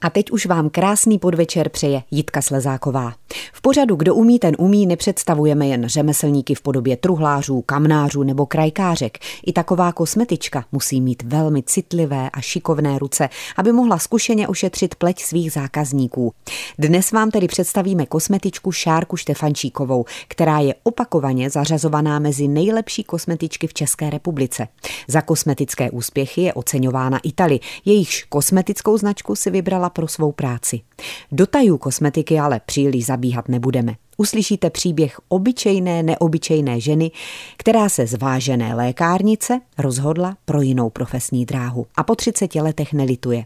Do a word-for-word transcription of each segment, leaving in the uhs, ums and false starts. A teď už vám krásný podvečer přeje Jitka Slezáková. V pořadu Kdo umí, ten umí nepředstavujeme jen řemeslníky v podobě truhlářů, kamnářů nebo krajkářek. I taková kosmetička musí mít velmi citlivé a šikovné ruce, aby mohla zkušeně ošetřit pleť svých zákazníků. Dnes vám tedy představíme kosmetičku Šárku Štefančíkovou, která je opakovaně zařazovaná mezi nejlepší kosmetičky v České republice. Za kosmetické úspěchy je oceňována Itali, jejichž kosmetickou značku si vybrala pro svou práci. Do tajů kosmetiky ale příliš zabíhat nebudeme. Uslyšíte příběh obyčejné, neobyčejné ženy, která se z vážené lékárnice rozhodla pro jinou profesní dráhu a po třiceti letech nelituje.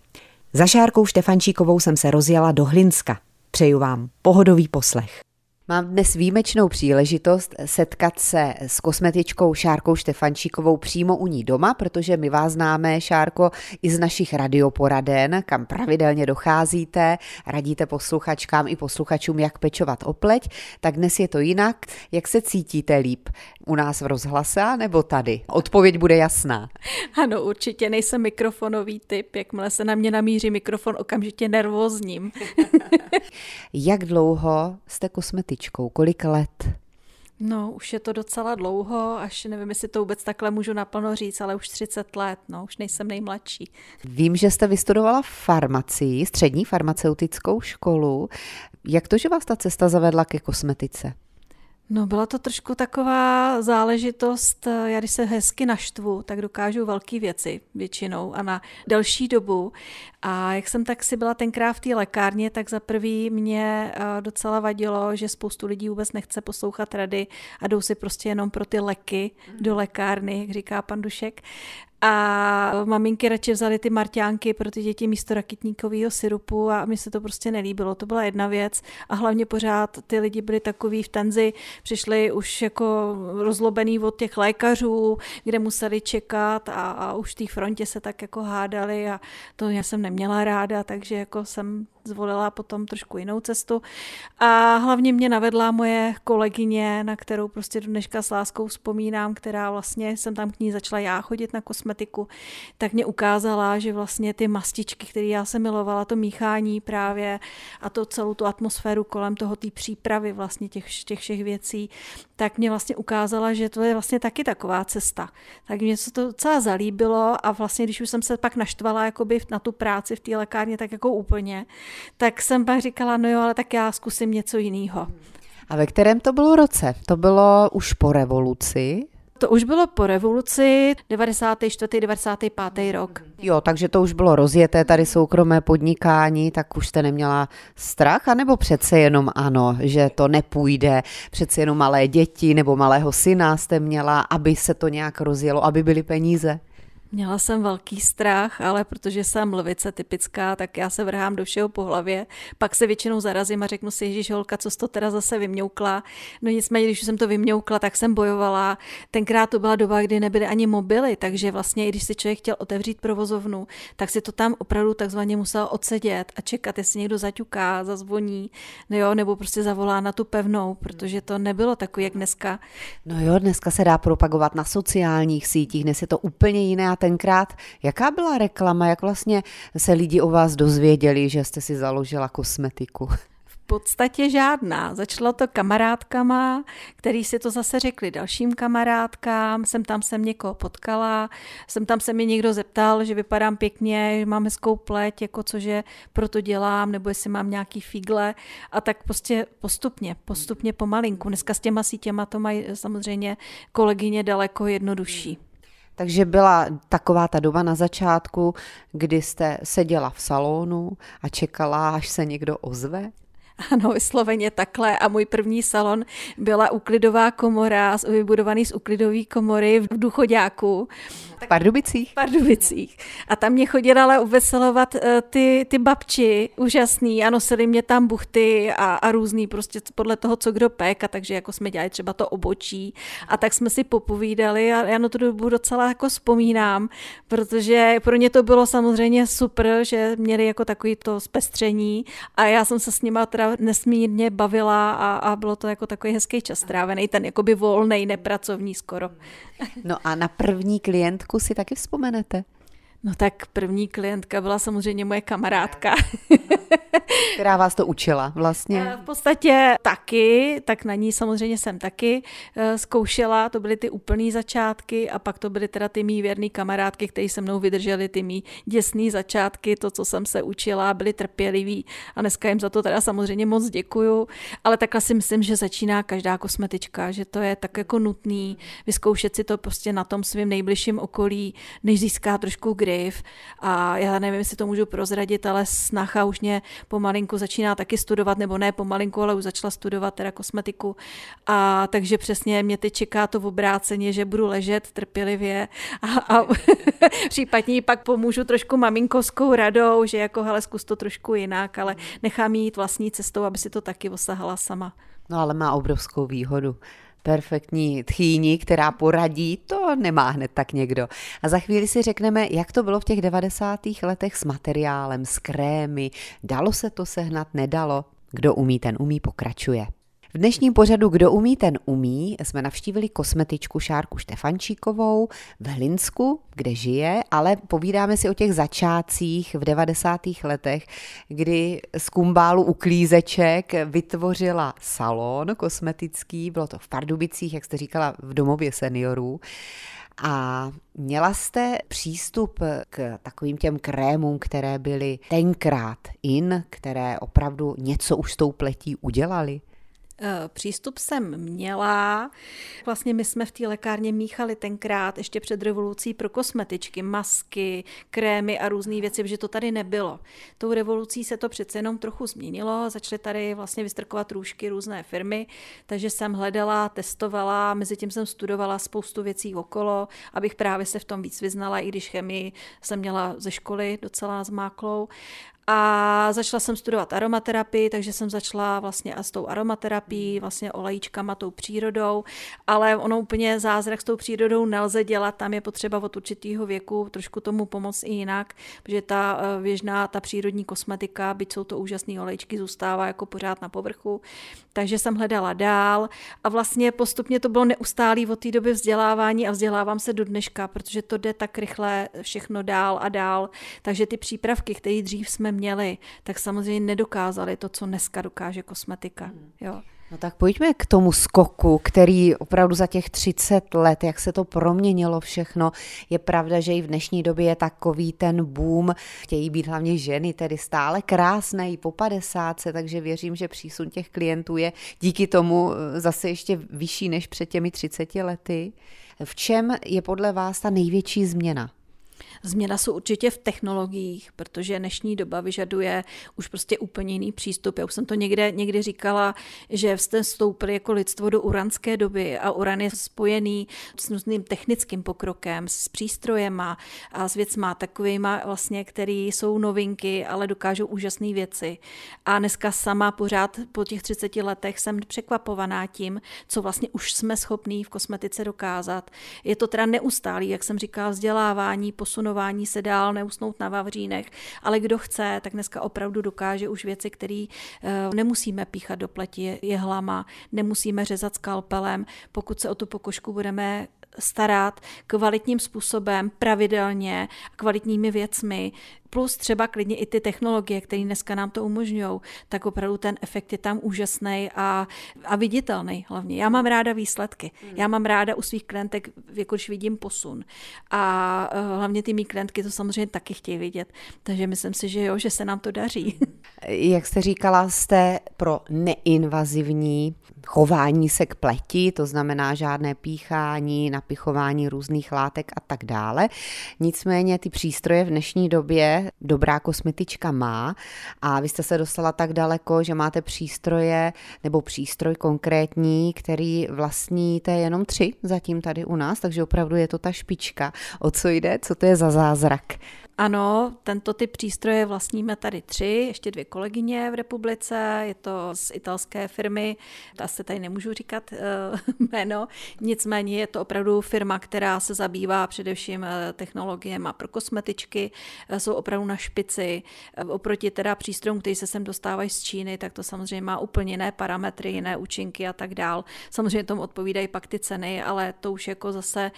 Za Šárkou Štefančíkovou jsem se rozjela do Hlinska. Přeju vám pohodový poslech. Mám dnes výjimečnou příležitost setkat se s kosmetičkou Šárkou Štefančíkovou přímo u ní doma, protože my vás známe, Šárko, i z našich radioporaden, kam pravidelně docházíte, radíte posluchačkám i posluchačům, jak pečovat o pleť, tak dnes je to jinak. Jak se cítíte líp? U nás v rozhlase nebo tady? Odpověď bude jasná. Ano, určitě nejsem mikrofonový typ, jakmile se na mě namíří mikrofon, okamžitě nervózním. Jak dlouho jste kosmetičkou? Kolik let? No, už je to docela dlouho, až nevím, jestli to vůbec takhle můžu naplno říct, ale už třicet let, no, už nejsem nejmladší. Vím, že jste vystudovala farmacii, střední farmaceutickou školu. Jak to, že vás ta cesta zavedla ke kosmetice? No, byla to trošku taková záležitost, já když se hezky naštvu, tak dokážu velké věci většinou a na delší dobu. A jak jsem tak si byla tenkrát v té lékárně, tak za prvý mě docela vadilo, že spoustu lidí vůbec nechce poslouchat rady a jdou si prostě jenom pro ty leky do lékárny, jak říká pan Dušek. A maminky radši vzaly ty marťánky pro ty děti místo rakitníkového syrupu a mi se to prostě nelíbilo. To byla jedna věc a hlavně pořád ty lidi byli takový v tenzi, přišli už jako rozlobený od těch lékařů, kde museli čekat a, a už v té frontě se tak jako hádali a to já jsem neměla ráda, takže jako jsem zvolila potom trošku jinou cestu. A hlavně mě navedla moje kolegyně, na kterou prostě do dneška s láskou vzpomínám, která vlastně jsem tam k ní začala já chodit na kosmetiku, tak mě ukázala, že vlastně ty mastičky, které já jsem milovala, to míchání právě a to celou tu atmosféru kolem toho, té přípravy vlastně těch, těch všech věcí, tak mě vlastně ukázala, že to je vlastně taky taková cesta. Tak mě se to docela zalíbilo a vlastně, když už jsem se pak naštvala jakoby na tu práci v té lékárně, tak jako úplně, tak jsem pak říkala, no jo, ale tak já zkusím něco jiného. A ve kterém to bylo roce? To bylo už po revoluci? To už bylo po revoluci, devadesátý čtvrtý devadesátý pátý rok. Jo, takže to už bylo rozjeté, tady soukromé podnikání, tak už jste neměla strach, anebo přece jenom ano, že to nepůjde, přece jenom malé děti nebo malého syna jste měla, aby se to nějak rozjelo, aby byly peníze? Měla jsem velký strach, ale protože jsem lvice typická, tak já se vrhám do všeho po hlavě. Pak se většinou zarazím a řeknu si, ježiš holka, co jsi to teda zase vymňoukla. No nicméně, když jsem to vymňoukla, tak jsem bojovala. Tenkrát to byla doba, kdy nebyly ani mobily, takže vlastně, i když si člověk chtěl otevřít provozovnu, tak si to tam opravdu takzvaně musel odsedět a čekat, jestli někdo zaťuká, zazvoní, no jo, nebo prostě zavolá na tu pevnou, protože to nebylo takový, jak dneska. No jo, dneska se dá propagovat na sociálních sítích, dnes je to úplně jiné. Tenkrát, jaká byla reklama, jak vlastně se lidi o vás dozvěděli, že jste si založila kosmetiku? V podstatě žádná. Začalo to kamarádkama, který si to zase řekli dalším kamarádkám, jsem tam jsem někoho potkala, jsem tam se mi někdo zeptal, že vypadám pěkně, že mám hezkou pleť, jako cože proto dělám, nebo jestli mám nějaký figle a tak prostě postupně, postupně pomalinku. Dneska s těma sítěma to mají samozřejmě kolegyně daleko jednodušší. Takže byla taková ta doba na začátku, kdy jste seděla v salonu a čekala, až se někdo ozve? Ano, vysloveně takhle a můj první salon byla uklidová komora, vybudovaný z uklidové komory v Duchoděku. V Pardubicích. V Pardubicích. A tam mě chodila ale uveselovat ty, ty babči úžasný a nosili mě tam buchty a, a různý prostě podle toho, co kdo pek a takže jako jsme dělali třeba to obočí a tak jsme si popovídali a já na tu dobu docela jako vzpomínám, protože pro ně to bylo samozřejmě super, že měli jako takový to zpestření a já jsem se s nima teda nesmírně bavila a, a bylo to jako takový hezký čas strávený, ten jakoby volnej, nepracovní skoro. No a na první klientku si taky vzpomenete? No tak první klientka byla samozřejmě moje kamarádka. Která vás to učila vlastně? V podstatě taky, tak na ní samozřejmě jsem taky zkoušela, to byly ty úplný začátky a pak to byly teda ty mý věrný kamarádky, které se mnou vydržely ty mý děsný začátky, to, co jsem se učila, byly trpěliví a dneska jim za to teda samozřejmě moc děkuju, ale takhle si myslím, že začíná každá kosmetička, že to je tak jako nutný vyzkoušet si to prostě na tom svým nejbližším okolí, než získá trošku griff a já nevím, jestli to můžu prozradit, ale snacha už mě pomalinku začíná taky studovat, nebo ne pomalinku, ale už začala studovat teda kosmetiku. A takže přesně mě teď čeká to v obráceně, že budu ležet trpělivě a, a případně pak pomůžu trošku maminkovskou radou, že jako hele, zkus to trošku jinak, ale nechám jí jít vlastní cestou, aby si to taky osahala sama. No ale má obrovskou výhodu. Perfektní tchýni, která poradí, to nemá hned tak někdo. A za chvíli si řekneme, jak to bylo v těch devadesátých letech s materiálem, s krémy, dalo se to sehnat, nedalo. Kdo umí, ten umí, pokračuje. V dnešním pořadu Kdo umí, ten umí jsme navštívili kosmetičku Šárku Štefančíkovou v Hlinsku, kde žije, ale povídáme si o těch začátcích v devadesátých letech, kdy z kumbálu uklízeček vytvořila salon kosmetický, bylo to v Pardubicích, jak jste říkala, v domově seniorů. A měla jste přístup k takovým těm krémům, které byly tenkrát in, které opravdu něco už s tou pletí udělali? Přístup jsem měla. Vlastně my jsme v té lékárně míchali tenkrát ještě před revolucí pro kosmetičky, masky, krémy a různé věci, protože to tady nebylo. Tou revolucí se to přece jenom trochu změnilo, začaly tady vlastně vystrkovat růžky různé firmy, takže jsem hledala, testovala, mezi tím jsem studovala spoustu věcí okolo, abych právě se v tom víc vyznala, i když chemii jsem měla ze školy docela zmáklou. A začala jsem studovat aromaterapii, takže jsem začala vlastně a s tou aromaterapií, vlastně olejíčkama, tou přírodou, ale ono úplně zázrak s tou přírodou nelze dělat, tam je potřeba od určitýho věku trošku tomu pomoct i jinak, protože ta běžná, ta přírodní kosmetika, byť jsou to úžasné olejíčky, zůstává jako pořád na povrchu, takže jsem hledala dál a vlastně postupně to bylo neustálé od té doby vzdělávání a vzdělávám se do dneška, protože to jde tak rychle všechno dál a dál, takže ty přípravky, které dřív jsme měli, tak samozřejmě nedokázali to, co dneska dokáže kosmetika. Jo. No tak pojďme k tomu skoku, který opravdu za těch třicet let, jak se to proměnilo všechno, je pravda, že i v dnešní době je takový ten boom, chtějí být hlavně ženy, tedy stále krásné i po padesátce, takže věřím, že přísun těch klientů je díky tomu zase ještě vyšší než před těmi třiceti lety. V čem je podle vás ta největší změna? Změna jsou určitě v technologiích, protože dnešní doba vyžaduje už prostě úplně jiný přístup. Já už jsem to někde, někdy říkala, že jste vstoupili jako lidstvo do uranské doby a uran je spojený s různým technickým pokrokem, s přístrojema a s věcma takovýma vlastně, které jsou novinky, ale dokážou úžasné věci. A dneska sama pořád po těch třiceti letech jsem překvapovaná tím, co vlastně už jsme schopní v kosmetice dokázat. Je to teda neustálý, jak jsem říkala, vzdělávání, posunování se dál, neusnout na vavřínech, ale kdo chce, tak dneska opravdu dokáže už věci, které nemusíme píchat do pleti jehlama, nemusíme řezat skalpelem, pokud se o tu pokožku budeme starat kvalitním způsobem, pravidelně, kvalitními věcmi, plus třeba klidně i ty technologie, které dneska nám to umožňují, tak opravdu ten efekt je tam úžasný a, a viditelný hlavně. Já mám ráda výsledky. Já mám ráda u svých klientek, jako když vidím posun. A hlavně ty mý klientky to samozřejmě taky chtějí vidět. Takže myslím si, že jo, že se nám to daří. Jak jste říkala, jste pro neinvazivní chování se k pleti, to znamená žádné píchání, napichování různých látek a tak dále. Nicméně ty přístroje v dnešní době dobrá kosmetička má a vy jste se dostala tak daleko, že máte přístroje nebo přístroj konkrétní, který vlastníte jenom tři zatím tady u nás, takže opravdu je to ta špička. O co jde? Co to je za zázrak? Ano, tento typ přístroje vlastníme tady tři, ještě dvě kolegyně v republice, je to z italské firmy, asi tady nemůžu říkat jméno, nicméně je to opravdu firma, která se zabývá především technologiemi pro kosmetičky, jsou opravdu na špici. Oproti teda přístrojům, který se sem dostávají z Číny, tak to samozřejmě má úplně jiné parametry, jiné účinky a tak dál. Samozřejmě tomu odpovídají pak ty ceny, ale to už jako zase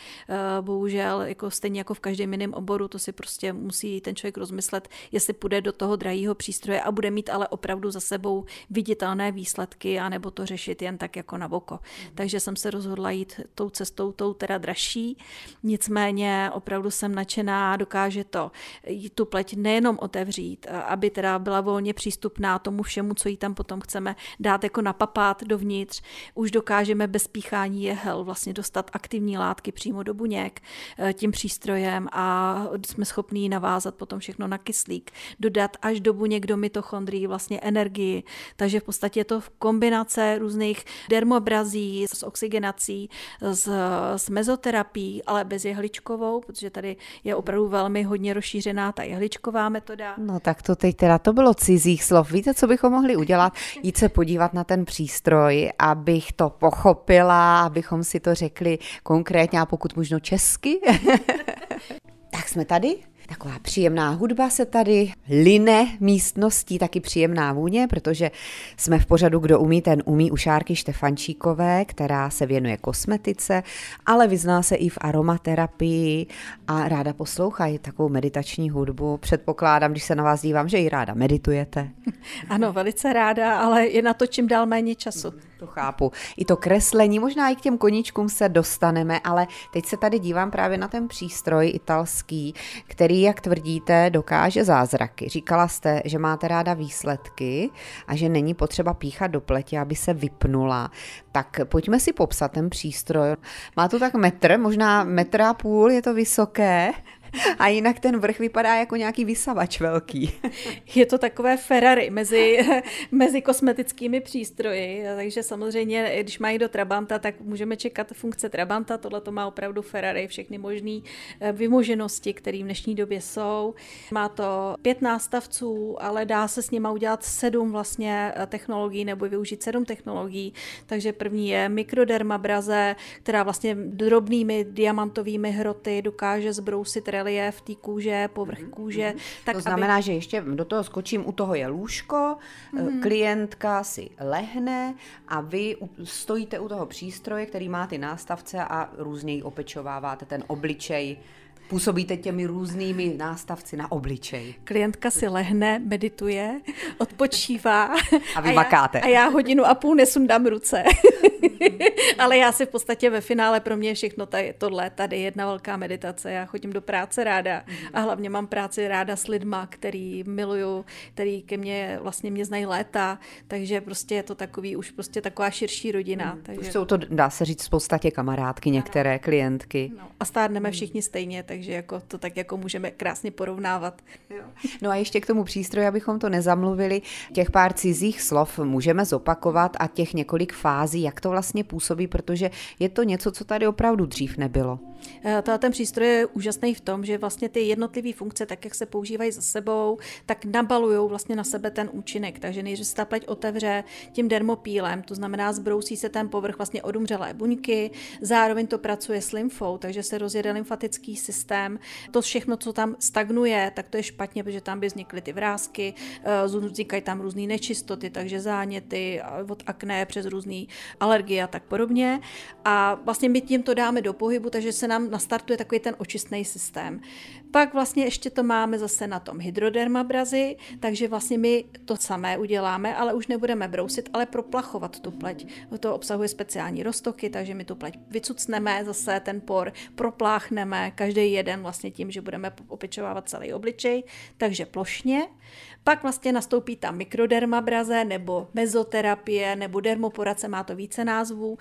bohužel jako stejně jako v každém jiném oboru, to si prostě musí ten člověk rozmyslet, jestli půjde do toho drahého přístroje a bude mít ale opravdu za sebou viditelné výsledky, anebo to řešit jen tak jako na oko. Takže jsem se rozhodla jít tou cestou, tou teda dražší. Nicméně opravdu jsem nadšená, dokáže to tu pleť nejenom otevřít, aby teda byla volně přístupná tomu všemu, co jí tam potom chceme dát jako napapát dovnitř. Už dokážeme bez píchání jehel vlastně dostat aktivní látky přímo do buněk tím přístrojem a jsme schopní navázat potom všechno na kyslík, dodat až do buněk do mitochondrií vlastně energii. Takže v podstatě je to v kombinace různých dermobrazí s oxigenací, s, s mezoterapií, ale bez jehličkovou, protože tady je opravdu velmi hodně rozšířená ta jehličková metoda. No tak to teď teda to bylo cizích slov. Víte, co bychom mohli udělat? Jít se podívat na ten přístroj, abych to pochopila, abychom si to řekli konkrétně a pokud možno česky. Tak jsme tady. Taková příjemná hudba se tady line místností, taky příjemná vůně, protože jsme v pořadu Kdo umí, ten umí u Šárky Štefančíkové, která se věnuje kosmetice, ale vyzná se i v aromaterapii a ráda poslouchá i takovou meditační hudbu. Předpokládám, když se na vás dívám, že i ráda meditujete. Ano, velice ráda, ale je na to čím dál méně času. To chápu. I to kreslení, možná i k těm koníčkům se dostaneme, ale teď se tady dívám právě na ten přístroj italský, který, jak tvrdíte, dokáže zázraky. Říkala jste, že máte ráda výsledky a že není potřeba píchat do pleti, aby se vypnula. Tak pojďme si popsat ten přístroj. Má to tak metr, možná metr a půl, je to vysoké. A jinak ten vrch vypadá jako nějaký vysavač velký. Je to takové Ferrari mezi, mezi kosmetickými přístroji, takže samozřejmě, když mají do Trabanta, tak můžeme čekat funkce Trabanta, tohle to má opravdu Ferrari, všechny možné vymoženosti, které v dnešní době jsou. Má to pět nástavců, ale dá se s nima udělat sedm vlastně technologií, nebo využít sedm technologií, takže první je mikrodermabraze, která vlastně drobnými diamantovými hroty dokáže zbrousit relief té kůže, povrch kůže. Tak to znamená, aby... že ještě do toho skočím, u toho je lůžko, mm-hmm. klientka si lehne a vy stojíte u toho přístroje, který má ty nástavce a různě opečováváte ten obličej. Působíte těmi různými nástavci na obličej. Klientka si lehne, medituje, odpočívá. A vy makáte. A já hodinu a půl nesundám ruce. Ale já si v podstatě ve finále, pro mě všechno tady, tohle, tady jedna velká meditace. Já chodím do práce ráda a hlavně mám práci ráda s lidma, který miluju, který ke mně vlastně mě znají léta, takže prostě je to takový, už prostě taková širší rodina. Mm. Takže... Už jsou to, dá se říct, v podstatě kamarádky některé, ano. Klientky. No. A stárneme všichni stejně, takže jako to tak jako můžeme krásně porovnávat. Jo. No a ještě k tomu přístroji, abychom to nezamluvili, těch pár cizích slov můžeme zopakovat a těch několik fází, jak to vlastně působí, protože je to něco, co tady opravdu dřív nebylo. Ten přístroj je úžasný v tom, že vlastně ty jednotlivé funkce, tak jak se používají za sebou, tak nabalujou vlastně na sebe ten účinek. Takže nejdřív se ta pleť otevře tím dermopílem, to znamená zbrousí se ten povrch vlastně odumřelé buňky, zároveň to pracuje s lymfou, takže se rozjede lymfatický systém. To všechno, co tam stagnuje, tak to je špatně, protože tam by vznikly ty vrásky, vznikají tam různé nečistoty, takže záněty od akné přes různé alergie a tak podobně. A vlastně my tím to dáme do pohybu, takže se nám nastartuje takový ten očistný systém. Pak vlastně ještě to máme zase na tom hydrodermabrazi, takže vlastně my to samé uděláme, ale už nebudeme brousit, ale proplachovat tu pleť. To obsahuje speciální roztoky, takže my tu pleť vycucneme, zase ten por propláchneme, každý jeden vlastně tím, že budeme opečovávat celý obličej, takže plošně. Pak vlastně nastoupí ta mikrodermabraze nebo mezoterapie nebo dermoporadce, má to více názvů.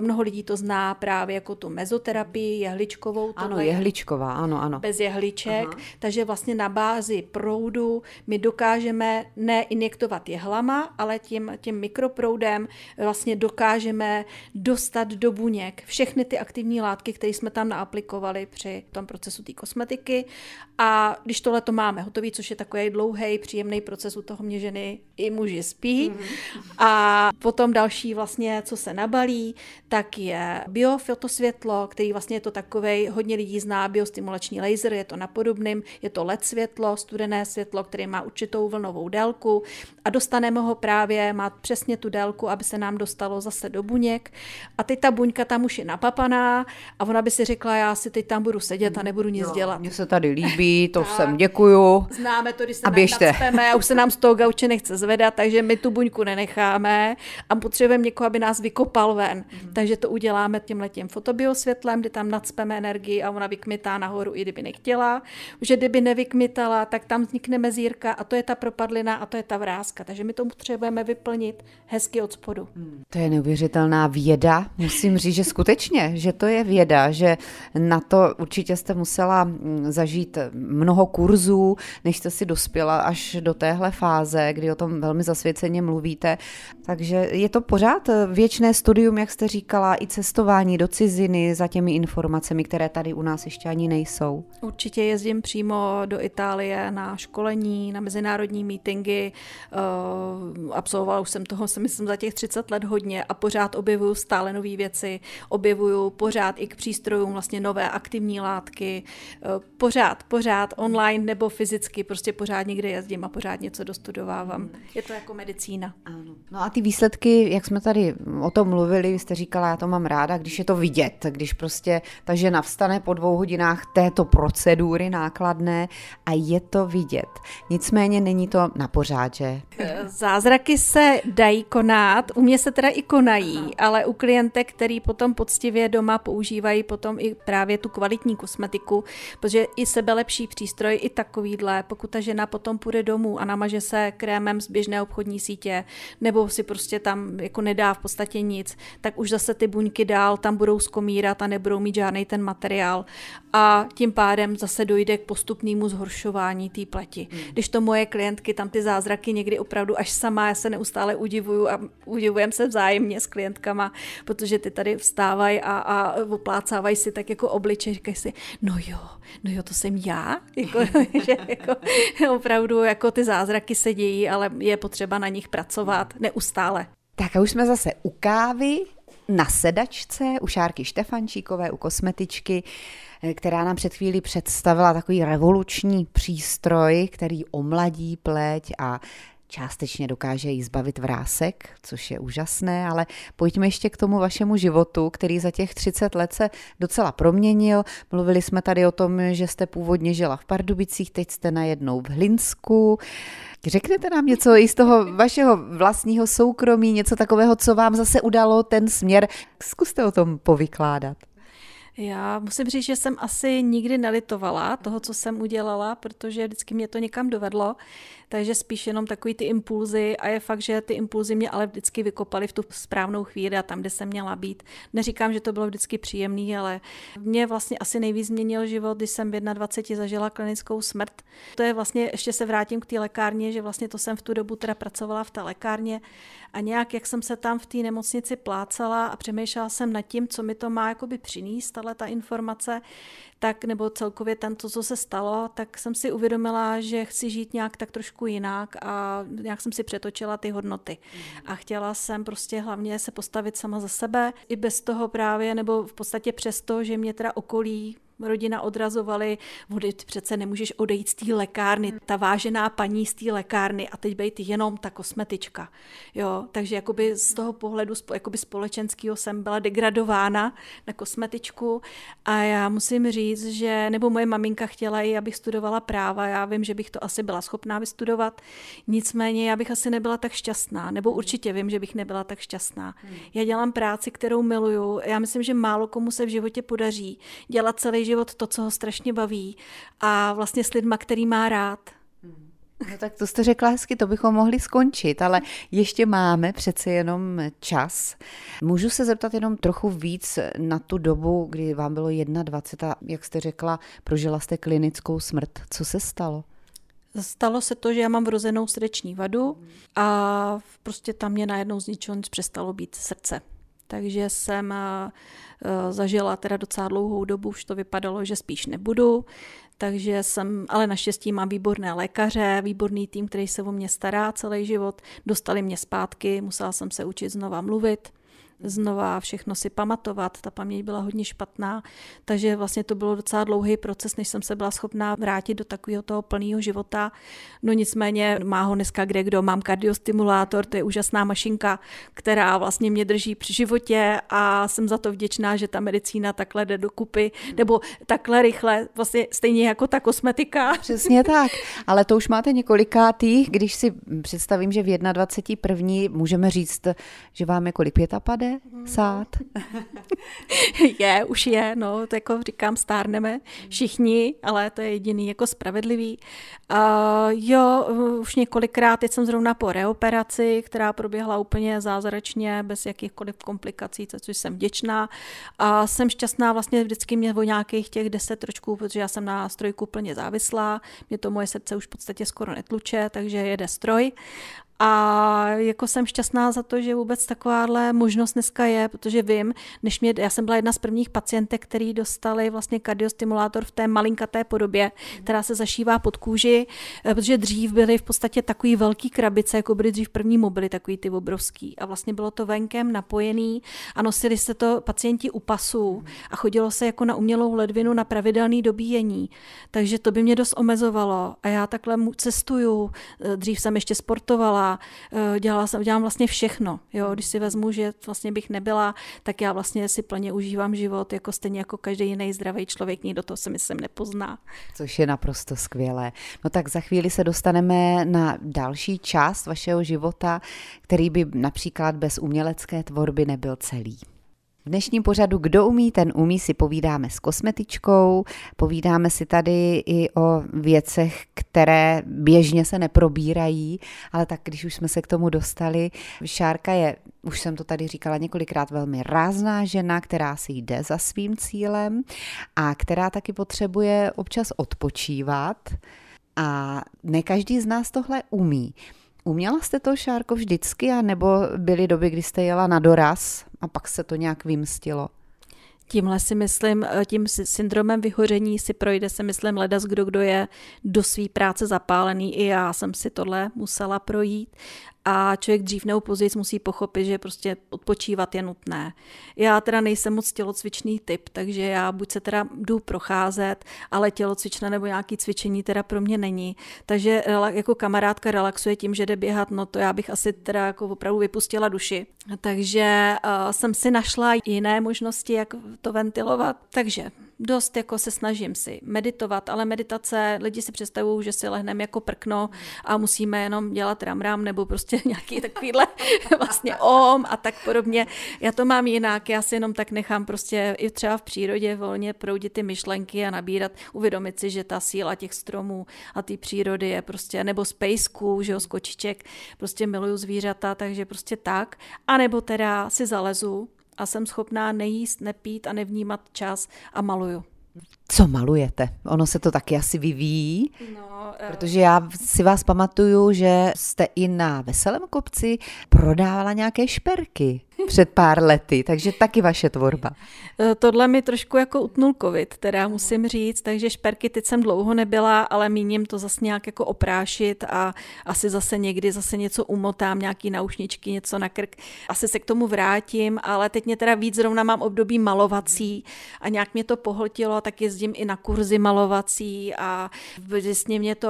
Mnoho lidí to zná právě jako tu mezoterapii, jehličkovou. Ano, jehličková, ano, ano. Bez jehliček, aha. Takže vlastně na bázi proudu my dokážeme neinjektovat jehlama, ale tím, tím mikroproudem vlastně dokážeme dostat do buněk všechny ty aktivní látky, které jsme tam naaplikovali při tom procesu té kosmetiky. A když tohle to máme hotový, což je takový dlouhý, příjemný proces, u toho mě ženy i muži spí. A potom další vlastně, co se nabalí, tak je biofotosvětlo, který vlastně je to takovej, hodně lidí zná biostimulační laser, je to napodobným, je to el é dé světlo, studené světlo, které má určitou vlnovou délku a dostaneme ho právě, má přesně tu délku, aby se nám dostalo zase do buněk. A teď ta buňka tam už je napapaná a ona by si řekla, já si teď tam budu sedět a nebudu nic no, dělat. Mně se tady líbí, to sem děkuju. Známe to, když se nám nadspeme a už se nám z toho gauče nechce zvedat, takže my tu buňku nenecháme a potřebujeme někoho, aby nás vykopal ven. Mm-hmm. Takže to uděláme tímhletím fotobiosvětlem, kdy tam nadspeme energii a ona vykmitá nahoru, i kdyby nechtěla. Už kdyby nevykmitala, tak tam vznikne mezírka a to je ta propadlina a to je ta vrázka. Takže my to potřebujeme vyplnit hezky od spodu. Mm. To je neuvěřitelná věda. Musím říct, že skutečně, že to je věda, že na to určitě jste musela zažít mnoho kurzů, než jste si dospěla až do téhle fáze, kdy o tom velmi zasvěceně mluvíte. Takže je to pořád věčné studium, jak jste říkala, i cestování do ciziny za těmi informacemi, které tady u nás ještě ani nejsou. Určitě jezdím přímo do Itálie na školení, na mezinárodní mítingy. Absolvovala už jsem toho, myslím, za těch třicet let hodně a pořád objevuju stále nové věci, objevuju pořád i k přístrojům vlastně nové aktivní látky, pořád, pořád online nebo fyzicky, prostě pořád někde jezdím a pořád něco dostudovávám. Je to jako medicína. Ano. No a ty výsledky, jak jsme tady o tom mluvili, vy jste říkala, já to mám ráda, když je to vidět, když prostě ta žena vstane po dvou hodinách této procedury nákladné a je to vidět. Nicméně není to na pořád, že? Zázraky se dají konat, u mě se teda i konají, aha, ale u klientek, který potom poctivě doma používají potom i právě tu kvalitní kosmetiku, protože i sebelepší přístroj, i takovýhle, pokud ta žena potom půjde domů a namaže se krémem z běžné obchodní sítě, nebo si prostě tam jako nedá v podstatě nic, tak už zase ty buňky dál tam budou skomírat a nebudou mít žádnej ten materiál. A tím pádem zase dojde k postupnému zhoršování té pleti. Hmm. Když to moje klientky, tam ty zázraky někdy opravdu až sama, já se neustále udivuju a udivujem se vzájemně s klientkama, protože ty tady vstávají a, a oplácávají si tak jako obličej, říkají si, no jo, no jo, to jsem já, jako, že jako, opravdu jako ty zázraky se dějí, ale je potřeba na nich pracovat neustále. Tak a už jsme zase u kávy, na sedačce, u Šárky Štefančíkové, u kosmetičky, která nám před chvílí představila takový revoluční přístroj, který omladí pleť a částečně dokáže jí zbavit vrásek, což je úžasné, ale pojďme ještě k tomu vašemu životu, který za těch třicet let se docela proměnil. Mluvili jsme tady o tom, že jste původně žila v Pardubicích, teď jste najednou v Hlinsku. Řeknete nám něco i z toho vašeho vlastního soukromí, něco takového, co vám zase udalo ten směr. Zkuste o tom povykládat. Já musím říct, že jsem asi nikdy nelitovala toho, co jsem udělala, protože vždycky mě to někam dovedlo, takže spíš jenom takový ty impulzy a je fakt, že ty impulzy mě ale vždycky vykopaly v tu správnou chvíli a tam, kde jsem měla být. Neříkám, že to bylo vždycky příjemný, ale mě vlastně asi nejvíc změnil život, když jsem v dvaceti jedné zažila klinickou smrt. To je vlastně, ještě se vrátím k té lékárně, že vlastně to jsem v tu dobu teda pracovala v té lékárně a nějak, jak jsem se tam v té nemocnici plácala a přemýšlela jsem nad tím, co mi to má jakoby přinést, ta informace, tak nebo celkově ten, to, co se stalo, tak jsem si uvědomila, že chci žít nějak tak trošku jinak a nějak jsem si přetočila ty hodnoty. A chtěla jsem prostě hlavně se postavit sama za sebe, i bez toho právě, nebo v podstatě přesto, že mě teda okolí rodina odrazovali, odejít přece nemůžeš odejít z té lékárny, ta vážená paní z té lékárny a teď bejt jenom ta kosmetička. Jo, takže jakoby z toho pohledu jakoby společenského jsem byla degradována na kosmetičku a já musím říct, že nebo moje maminka chtěla i, abych studovala práva, já vím, že bych to asi byla schopná vystudovat, nicméně já bych asi nebyla tak šťastná, nebo určitě vím, že bych nebyla tak šťastná. Já dělám práci, kterou miluju, já myslím, že málo komu se v životě podaří dělat celý život to, co ho strašně baví a vlastně s lidma, který má rád. No tak to jste řekla hezky, to bychom mohli skončit, ale ještě máme přece jenom čas. Můžu se zeptat jenom trochu víc na tu dobu, kdy vám bylo dvacet jedna a jak jste řekla, prožila jste klinickou smrt. Co se stalo? Stalo se to, že já mám vrozenou srdeční vadu a prostě tam mě najednou z ničeho nic přestalo být srdce. Takže jsem zažila teda docela dlouhou dobu, už to vypadalo, že spíš nebudu, takže jsem, ale naštěstí mám výborné lékaře, výborný tým, který se o mě stará celý život, dostali mě zpátky, musela jsem se učit znova mluvit, znova všechno si pamatovat, ta paměť byla hodně špatná, takže vlastně to bylo docela dlouhý proces, než jsem se byla schopná vrátit do takového toho plného života. No nicméně má ho dneska kde kdo, mám kardiostimulátor, to je úžasná mašinka, která vlastně mě drží při životě a jsem za to vděčná, že ta medicína takhle jde dokupy, nebo takhle rychle, vlastně stejně jako ta kosmetika. Přesně tak, ale to už máte několikátých, když si představím, že v dvacet jedna můžeme říct, že vám je kolik pětapadesát? Sát. Je, už je, no, to jako říkám, stárneme všichni, ale to je jediný jako spravedlivý. Uh, jo, už několikrát, teď jsem zrovna po reoperaci, která proběhla úplně zázračně, bez jakýchkoliv komplikací, což jsem vděčná. A jsem šťastná, vlastně vždycky mě o nějakých těch deset ročků, protože já jsem na strojku plně závislá, mě to moje srdce už v podstatě skoro netluče, takže jede stroj. A jako jsem šťastná za to, že vůbec takováhle možnost dneska je, protože vím, než mě, já jsem byla jedna z prvních pacientek, který dostali vlastně kardiostimulátor v té malinkaté podobě, která se zašívá pod kůži, protože dřív byly v podstatě takový velký krabice, jako byly dřív první mobily, takový ty obrovský. A vlastně bylo to venkem napojený a nosili se to pacienti u pasů a chodilo se jako na umělou ledvinu na pravidelné dobíjení. Takže to by mě dost omezovalo a já takhle cestuju. Dřív jsem ještě sportovala, dělala jsem, dělám vlastně všechno. Jo? Když si vezmu, že vlastně bych nebyla, tak já vlastně si plně užívám život, jako stejně jako každý jiný zdravý člověk, nikdo to se myslím nepozná. Což je naprosto skvělé. No tak za chvíli se dostaneme na další část vašeho života, který by například bez umělecké tvorby nebyl celý. V dnešním pořadu Kdo umí, ten umí si povídáme s kosmetičkou, povídáme si tady i o věcech, které běžně se neprobírají, ale tak když už jsme se k tomu dostali, Šárka je, už jsem to tady říkala několikrát, velmi rázná žena, která si jde za svým cílem a která taky potřebuje občas odpočívat a ne každý z nás tohle umí. Uměla jste to, Šárko, vždycky, anebo byly doby, kdy jste jela na doraz a pak se to nějak vymstilo? Tímhle si myslím, tím syndromem vyhoření si projde, si myslím, ledas kdo, kdo je do své práce zapálený. I já jsem si tohle musela projít. A člověk dřív nebo později musí pochopit, že prostě odpočívat je nutné. Já teda nejsem moc tělocvičný typ, takže já buď se teda jdu procházet, ale tělocvična nebo nějaké cvičení teda pro mě není. Takže jako kamarádka relaxuje tím, že jde běhat, no to já bych asi teda jako opravdu vypustila duši. Takže uh, jsem si našla jiné možnosti, jak to ventilovat. Takže dost jako se snažím si meditovat, ale meditace, lidi si představují, že si lehneme jako prkno a musíme jenom dělat ramram nebo prostě nějaký takovýhle vlastně om a tak podobně. Já to mám jinak, já si jenom tak nechám prostě i třeba v přírodě volně proudit ty myšlenky a nabírat, uvědomit si, že ta síla těch stromů a té přírody je prostě, nebo z pejsků, že jo, z kočiček, prostě miluju zvířata, takže prostě tak. A nebo teda si zalezu a jsem schopná nejíst, nepít a nevnímat čas a maluju. Co malujete? Ono se to taky asi vyvíjí, no, protože já si vás pamatuju, že jste i na Veselém kopci prodávala nějaké šperky před pár lety, takže taky vaše tvorba. Tohle mi trošku jako utnul covid, teda musím říct, takže šperky teď jsem dlouho nebyla, ale míním to zase nějak jako oprášit a asi zase někdy zase něco umotám, nějaký naušničky, něco na krk. Asi se k tomu vrátím, ale teď mě teda víc zrovna mám období malovací a nějak mě to pohltilo, tak jezdím i na kurzy malovací a vlastně mě to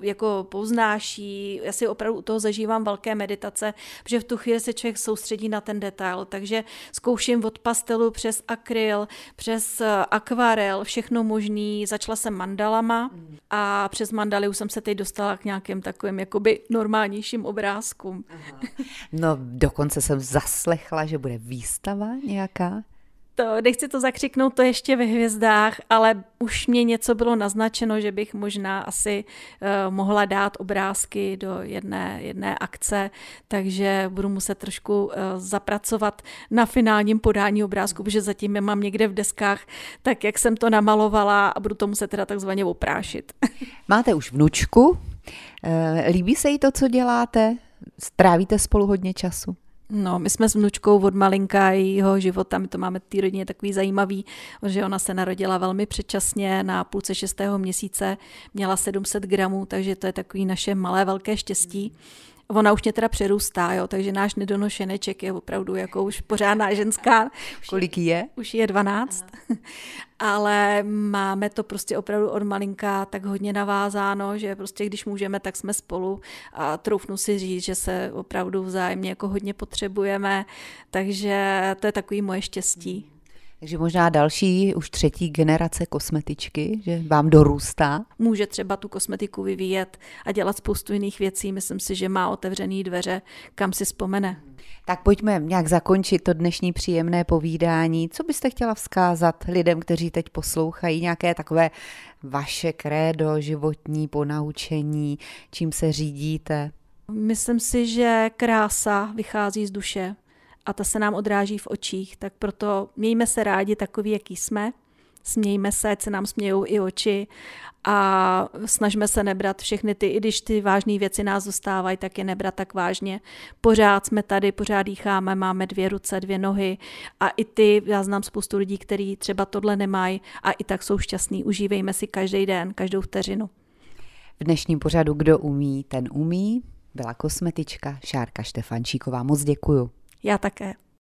jako poznáší. Já si opravdu u toho zažívám velké meditace, protože v tu chvíli se člověk soustředí na ten detail, takže zkouším od pastelu přes akryl, přes akvarel, všechno možný. Začala jsem mandalama a přes mandaly už jsem se teď dostala k nějakým takovým jakoby normálnějším obrázkům. Aha. No dokonce jsem zaslechla, že bude výstava nějaká. to, nechci to zakřiknout, to ještě ve hvězdách, ale už mě něco bylo naznačeno, že bych možná asi uh, mohla dát obrázky do jedné, jedné akce, takže budu muset trošku uh, zapracovat na finálním podání obrázku, protože zatím je mám někde v deskách, tak jak jsem to namalovala, a budu to muset teda takzvaně oprášit. Máte už vnučku, líbí se jí to, co děláte? Strávíte spolu hodně času? No, my jsme s vnučkou od malinka jejího života, my to máme v té rodině takový zajímavý, že ona se narodila velmi předčasně, na půlce šestého měsíce měla sedm set gramů, takže to je takový naše malé velké štěstí. Ona už mě teda přerůstá, jo, takže náš nedonošeneček je opravdu jako už pořádná ženská. Kolik je? Už je dvanáct. Aha. Ale máme to prostě opravdu od malinka tak hodně navázáno, že prostě když můžeme, tak jsme spolu, a troufnu si říct, že se opravdu vzájemně jako hodně potřebujeme, takže to je takový moje štěstí. Takže možná další, už třetí generace kosmetičky, že vám dorůstá. Může třeba tu kosmetiku vyvíjet a dělat spoustu jiných věcí. Myslím si, že má otevřený dveře, kam si vzpomene. Tak pojďme nějak zakončit to dnešní příjemné povídání. Co byste chtěla vzkázat lidem, kteří teď poslouchají, nějaké takové vaše krédo, životní ponaučení, čím se řídíte? Myslím si, že krása vychází z duše. A ta se nám odráží v očích, tak proto mějme se rádi takový, jaký jsme, smějme se, ať se nám smějou i oči, a snažme se nebrat všechny ty, i když ty vážné věci nás zůstávají, tak je nebrat tak vážně. Pořád jsme tady, pořád dýcháme, máme dvě ruce, dvě nohy, a i ty, já znám spoustu lidí, kteří třeba tohle nemají a i tak jsou šťastní. Užívejme si každý den, každou vteřinu. V dnešním pořadu Kdo umí, ten umí byla kosmetička Šárka Štefančíková. Moc děkuju. Já také.